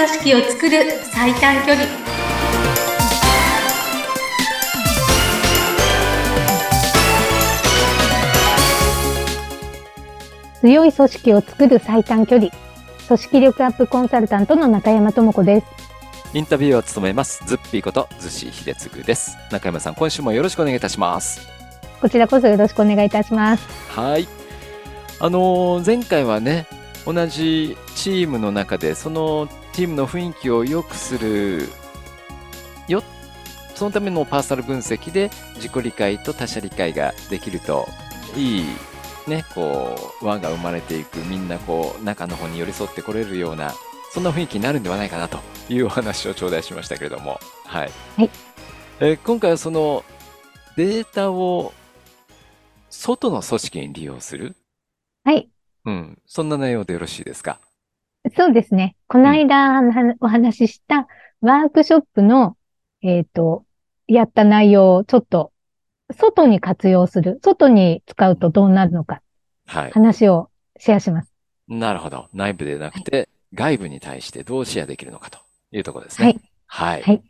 組織を作る最短距離。強い組織を作る最短距離。組織力アップコンサルタントの中山智子です。インタビューを務めますズッピーこと逗子秀次です。中山さん、今週もよろしくお願いいたします。こちらこそよろしくお願いいたします。はい、前回はね、同じチームの中でそのチームの雰囲気を良くするよ、そのためのパーソナル分析で自己理解と他者理解ができるといいね、こう輪が生まれていく、みんなこう中の方に寄り添ってこれるような、そんな雰囲気になるんではないかなというお話を頂戴しましたけれども、はいはい、今回はそのデータを外の組織に利用する、はい、うん、そんな内容でよろしいですか？そうですね。この間、お話ししたワークショップの、やった内容をちょっと外に活用する、外に使うとどうなるのか、はい、話をシェアします。なるほど。内部でなくて、はい、外部に対してどうシェアできるのかというところですね。はい。はい。はい、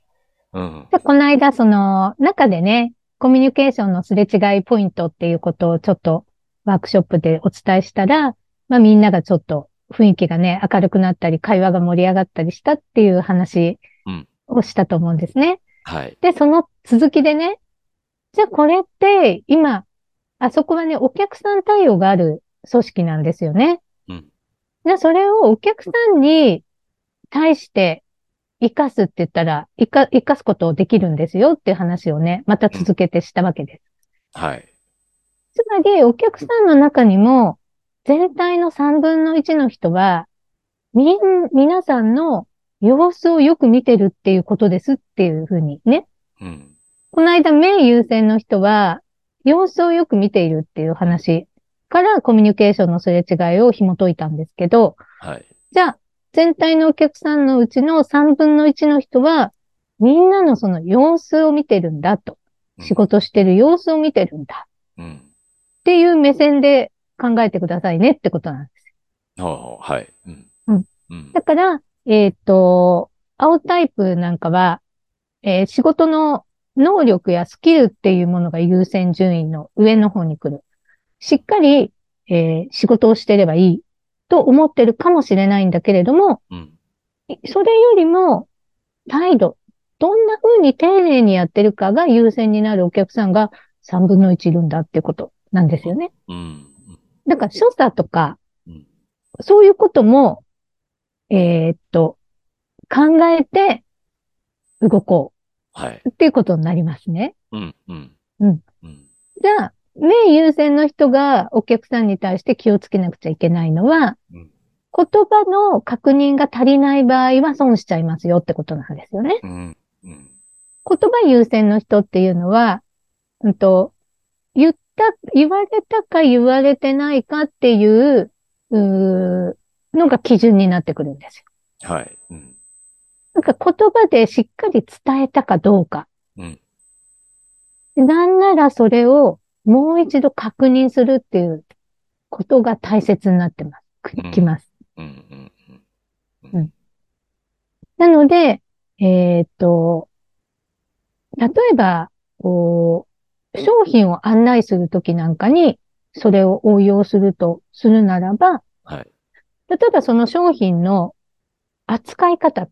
うん。で、この間、その中でね、コミュニケーションのすれ違いポイントっていうことをちょっとワークショップでお伝えしたら、まあみんながちょっと雰囲気がね、明るくなったり、会話が盛り上がったりしたっていう話をしたと思うんですね。うん、はい。で、その続きでね、じゃあこれって今、あそこはね、お客さん対応がある組織なんですよね。それをお客さんに対して生かすって言ったら、生かすことをできるんですよっていう話をね、また続けてしたわけです。はい。つまり、お客さんの中にも、全体の3分の1の人は、皆さんの様子をよく見てるっていうことですっていうふうにね。うん、この間、目優先の人は、様子をよく見ているっていう話からコミュニケーションのすれ違いを紐解いたんですけど、はい、じゃあ全体のお客さんのうちの3分の1の人はみんなのその様子を見てるんだと、仕事してる様子を見てるんだ、うん、っていう目線で考えてくださいねってことなんですよ。はい、うんうん、だから青タイプなんかは、仕事の能力やスキルっていうものが優先順位の上の方に来る。しっかり、仕事をしてればいいと思ってるかもしれないんだけれども、うん、それよりも態度、どんな風に丁寧にやってるかが優先になるお客さんが3分の1いるんだってことなんですよね。うん、だから所作とか、うん、そういうことも、考えて動こう、はい、っていうことになりますね。うんうんうん、じゃあ目優先の人がお客さんに対して気をつけなくちゃいけないのは、うん、言葉の確認が足りない場合は損しちゃいますよってことなんですよね。うんうん、言葉優先の人っていうのは、言われたか言われてないかっていう、のが基準になってくるんですよ。はい。うん、なんか言葉でしっかり伝えたかどうか。うん、なんならそれをもう一度確認するっていうことが大切になってきます。なので、例えば、商品を案内するときなんかにそれを応用するならば、はい、例えばその商品の扱い方。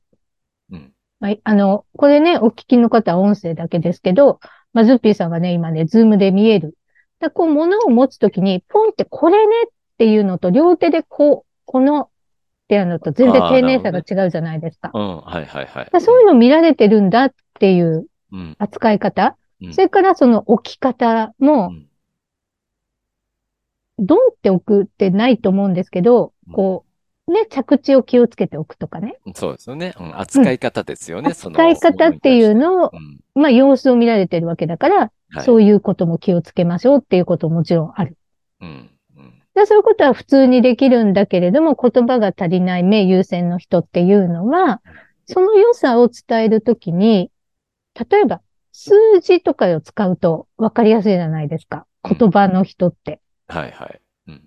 うん、これね、お聞きの方は音声だけですけど、ズッピーさんがね、今ね、ズームで見える。だこう、物を持つときに、ポンってこれねっていうのと、両手でこのってやるのと、全然丁寧さが違うじゃないですか。うん、はいはいはい。そういうの見られてるんだっていう扱い方。うん、それからその置き方も、うん、ドンって置くってないと思うんですけど、こう、ね、着地を気をつけておくとかね。そうですよね。うん、扱い方ですよね、うん、その。扱い方っていうのを、うん、まあ、様子を見られてるわけだから、そういうことも気をつけましょうっていうことももちろんある。うんうん、でそういうことは普通にできるんだけれども、言葉が足りない目優先の人っていうのは、その良さを伝えるときに、例えば数字とかを使うと分かりやすいじゃないですか。言葉の人って。うん、はいはい、うん、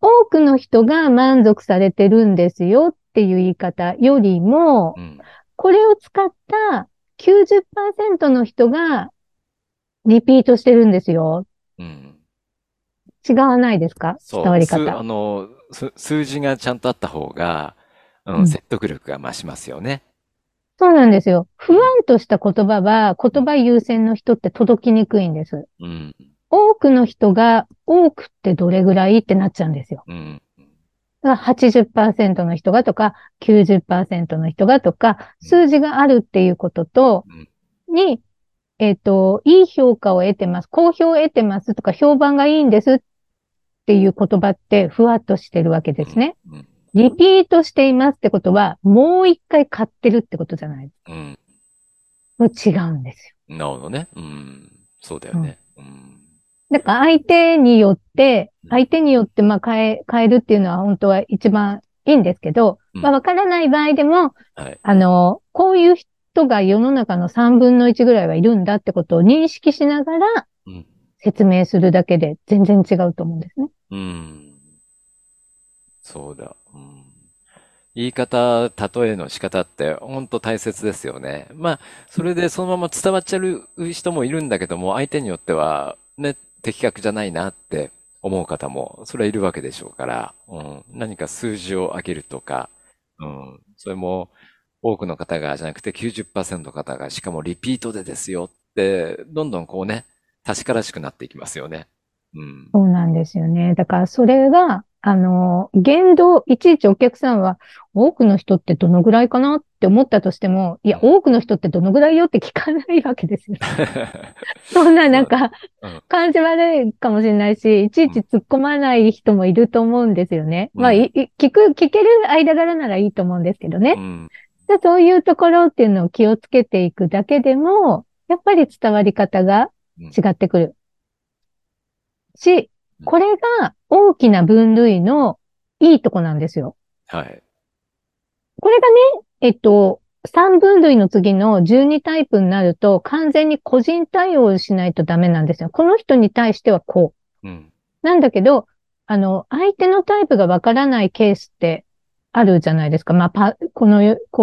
多くの人が満足されてるんですよっっていう言い方よりも、うん、これを使った 90% の人がリピートしてるんですよ。うん、違わないですか？伝わり方。数字がちゃんとあった方が、説得力が増しますよね。そうなんですよ。不安とした言葉は、言葉優先の人って届きにくいんです。うん、多くの人が、多くってどれぐらいってなっちゃうんですよ。うん、だから 80% の人がとか、90% の人がとか、数字があるっていうことと、に、いい評価を得てます、好評を得てますとか、評判がいいんですっていう言葉って、ふわっとしてるわけですね。うんうん、リピートしていますってことは、もう一回買ってるってことじゃないですか。うん。これ違うんですよ。なるほどね。うん。そうだよね。うん。だから相手によって、まあ変えるっていうのは本当は一番いいんですけど、うん、まあわからない場合でも、はい、こういう人が世の中の3分の1ぐらいはいるんだってことを認識しながら、説明するだけで全然違うと思うんですね。うん。そうだ、うん。言い方、例えの仕方って本当大切ですよね。まあ、それでそのまま伝わっちゃう人もいるんだけども、相手によってはね、的確じゃないなって思う方も、それはいるわけでしょうから、うん、何か数字を上げるとか、うん、それも多くの方がじゃなくて 90% の方が、しかもリピートでですよって、どんどんこうね、確からしくなっていきますよね。うん、そうなんですよね。だからそれが、言動、いちいちお客さんは、多くの人ってどのぐらいかなって思ったとしても、いや、多くの人ってどのぐらいよって聞かないわけですよ。そんななんか、感じ悪いかもしれないし、いちいち突っ込まない人もいると思うんですよね。うん、まあ、聞ける間柄ならいいと思うんですけどね。うん、そういうところっていうのを気をつけていくだけでも、やっぱり伝わり方が違ってくる。し、これが大きな分類のいいとこなんですよ。はい。これがね、3分類の次の12タイプになると完全に個人対応しないとダメなんですよ。この人に対してはこう。うん、なんだけど、相手のタイプがわからないケースってあるじゃないですか。まあ、こ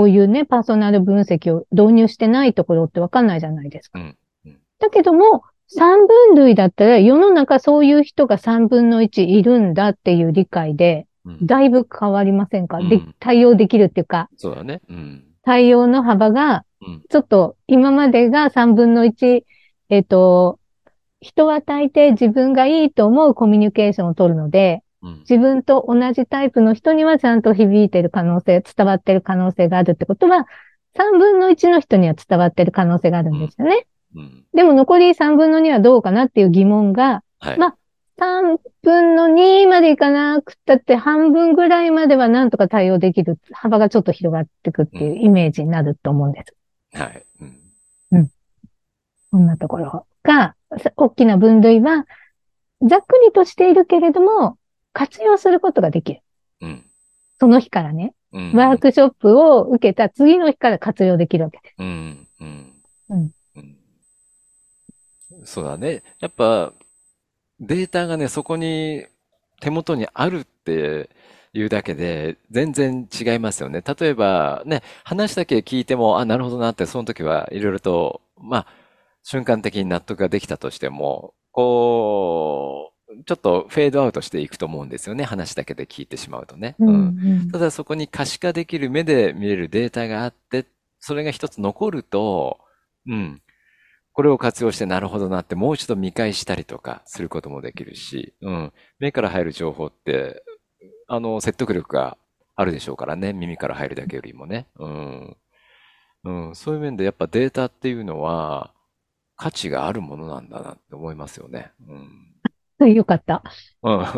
ういうね、パーソナル分析を導入してないところってわかんないじゃないですか。うんうん、だけども、三分類だったら世の中そういう人が三分の一いるんだっていう理解で、だいぶ変わりませんか、うん、で対応できるっていうか。そうだね。うん、対応の幅が、ちょっと今までが三分の一、人は大抵自分がいいと思うコミュニケーションを取るので、自分と同じタイプの人にはちゃんと響いてる可能性、伝わってる可能性があるってことは、三分の一の人には伝わってる可能性があるんですよね。でも残り3分の2はどうかなっていう疑問が、はい、まあ、3分の2までいかなくったって半分ぐらいまではなんとか対応できる幅がちょっと広がっていくっていうイメージになると思うんです。はい。うん。こんなところが、大きな分類は、ざっくりとしているけれども、活用することができる。うん、その日からね、ワークショップを受けた次の日から活用できるわけです。うん。そうだね。やっぱ、データがね、そこに、手元にあるっていうだけで、全然違いますよね。例えば、ね、話だけ聞いても、あ、なるほどなって、その時はいろいろと、まあ、瞬間的に納得ができたとしても、こう、ちょっとフェードアウトしていくと思うんですよね。話だけで聞いてしまうとね。ただそこに可視化できる目で見れるデータがあって、それが一つ残ると、これを活用してなるほどなってもう一度見返したりとかすることもできるし、目から入る情報って、説得力があるでしょうからね、耳から入るだけよりもね。そういう面でやっぱデータっていうのは価値があるものなんだなって思いますよね。よかった。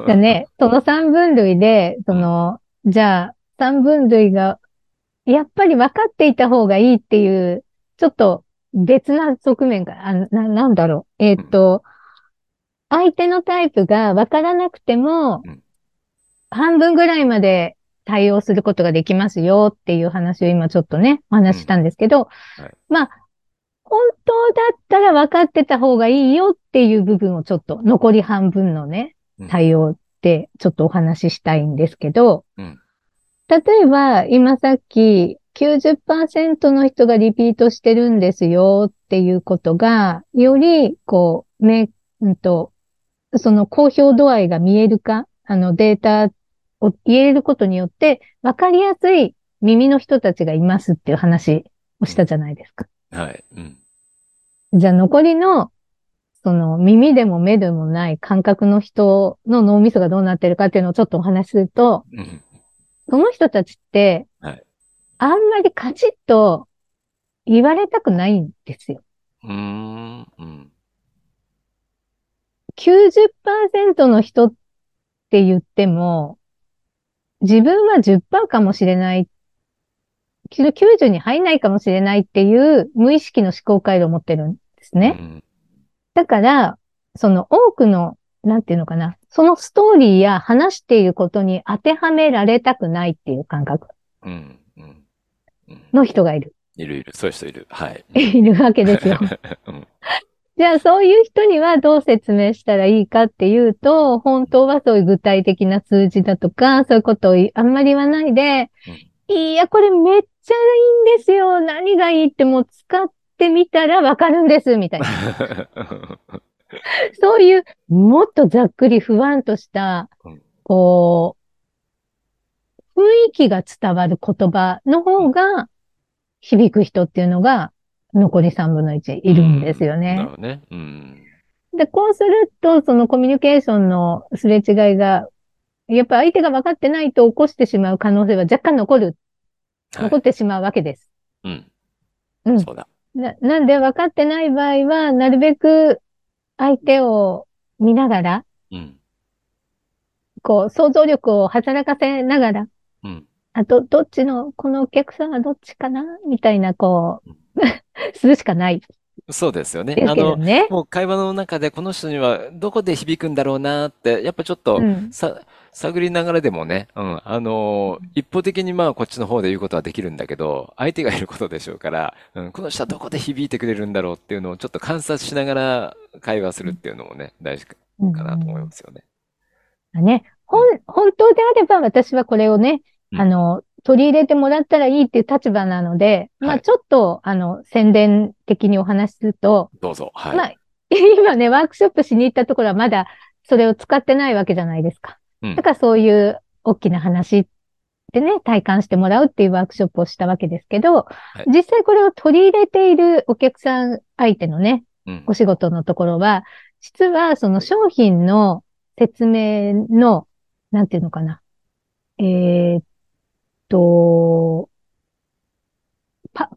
じゃね、その3分類で、じゃあ3分類がやっぱり分かっていた方がいいっていう、ちょっと別な側面が、なんだろう。相手のタイプが分からなくても、半分ぐらいまで対応することができますよっていう話を今ちょっとね、お話ししたんですけど、まあ、本当だったら分かってた方がいいよっていう部分をちょっと、残り半分のね、対応でちょっとお話ししたいんですけど、例えば、今さっき 90% の人がリピートしてるんですよっていうことが、より、こう、その公表度合いが見える化、データを入れることによって、わかりやすい耳の人たちがいますっていう話をしたじゃないですか。はい。うん、じゃあ、残りの、その耳でも目でもない感覚の人の脳みそがどうなってるかっていうのをちょっとお話しすると、うん、その人たちって、はい、あんまりカチッと言われたくないんですよ。うん、90% の人って言っても、自分は 10% かもしれない。90に入んないかもしれないっていう無意識の思考回路を持ってるんですね。うん、だから、その多くの、なんていうのかな、そのストーリーや話していることに当てはめられたくないっていう感覚の人がいる。うんうん、いる、そういう人いる。はい。いるわけですよ。うん、じゃあ、そういう人にはどう説明したらいいかっていうと、本当はそういう具体的な数字だとか、そういうことをあんまり言わないで、うん、いや、これめっちゃいいんですよ。何がいいってもう使って、ってみたらわかるんですみたいなそういうもっとざっくり不安としたこう雰囲気が伝わる言葉の方が響く人っていうのが残り3分の1いるんですよね。で、こうするとそのコミュニケーションのすれ違いがやっぱり相手が分かってないと起こしてしまう可能性は若干残ってしまうわけです。そうだ。なんで分かってない場合は、なるべく相手を見ながら、こう、想像力を働かせながら、あと、どっちの、このお客さんはどっちかなみたいな、こう、するしかない。そうですよね。もう会話の中でこの人にはどこで響くんだろうなって、やっぱちょっと探りながらでもね、一方的にまあこっちの方で言うことはできるんだけど、相手がいることでしょうから、この人はどこで響いてくれるんだろうっていうのをちょっと観察しながら会話するっていうのもね、大事かなと思いますよね。本当であれば私はこれをね、取り入れてもらったらいいっていう立場なので、まあちょっと、宣伝的にお話しすると、どうぞ。はい。まあ、今ね、ワークショップしに行ったところはまだそれを使ってないわけじゃないですか。だからそういう大きな話でね、体感してもらうっていうワークショップをしたわけですけど、実際これを取り入れているお客さん相手のね、お仕事のところは、実はその商品の説明の、なんていうのかな、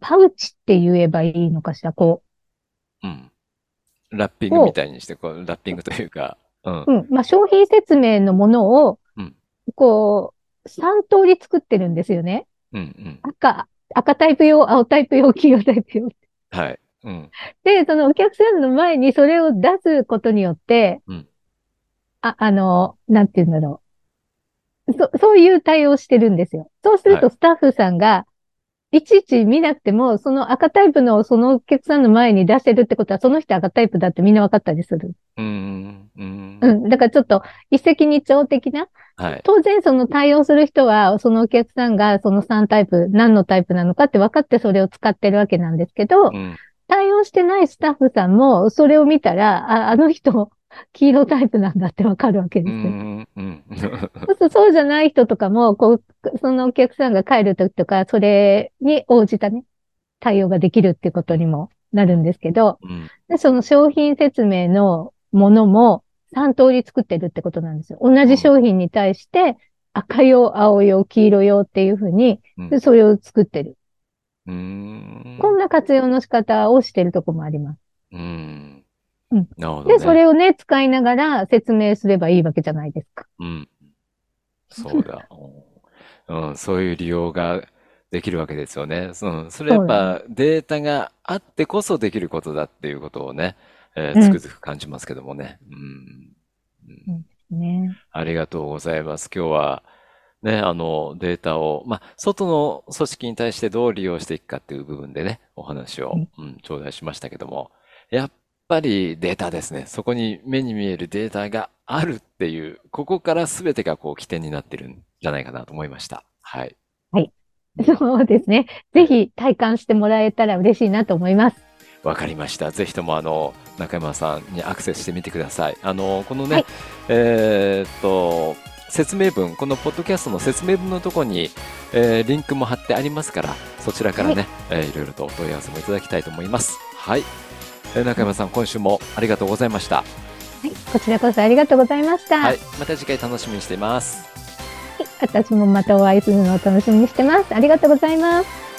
パウチって言えばいいのかしら、こう。ラッピングみたいにして、こう、ラッピングというか。まあ、商品説明のものを、こう、3通り作ってるんですよね。赤タイプ用、青タイプ用、黄色タイプ用。はい。で、そのお客さんの前にそれを出すことによって、なんて言うんだろう。そういう対応してるんですよ。そうするとスタッフさんが、いちいち見なくても、その赤タイプのそのお客さんの前に出してるってことは、その人赤タイプだってみんな分かったりする。だからちょっと一石二鳥的な。当然その対応する人は、そのお客さんがその3タイプ、何のタイプなのかって分かってそれを使ってるわけなんですけど、対応してないスタッフさんも、それを見たら、あの人、黄色タイプなんだってわかるわけですよ。そうじゃない人とかも、こう、そのお客さんが帰るときとか、それに応じたね、対応ができるっていうことにもなるんですけど、でその商品説明のものも3通り作ってるってことなんですよ。同じ商品に対して、赤用、青用、黄色用っていうふうに、それを作ってる。こんな活用の仕方をしてるとこもあります。で、それをね、使いながら説明すればいいわけじゃないですか。そうだ。そういう利用ができるわけですよね。それやっぱデータがあってこそできることだっていうことをね、つくづく感じますけどもね。ありがとうございます。今日は、ね、データを、まあ、外の組織に対してどう利用していくかっていう部分でね、お話を、頂戴しましたけども。やっぱりデータですね。そこに目に見えるデータがあるっていう、ここから全てがこう起点になってるんじゃないかなと思いました。はい。はい。そうですね。ぜひ体感してもらえたら嬉しいなと思います。わかりました。ぜひとも中山さんにアクセスしてみてください。このね、はい、説明文、このポッドキャストの説明文のところに、リンクも貼ってありますから、そちらからね、はい、いろいろとお問い合わせもいただきたいと思います。はい、中山さん、今週もありがとうございました。はい、こちらこそありがとうございました。はい、また次回楽しみにしています。はい、私もまたお会いするのを楽しみにしてます。ありがとうございます。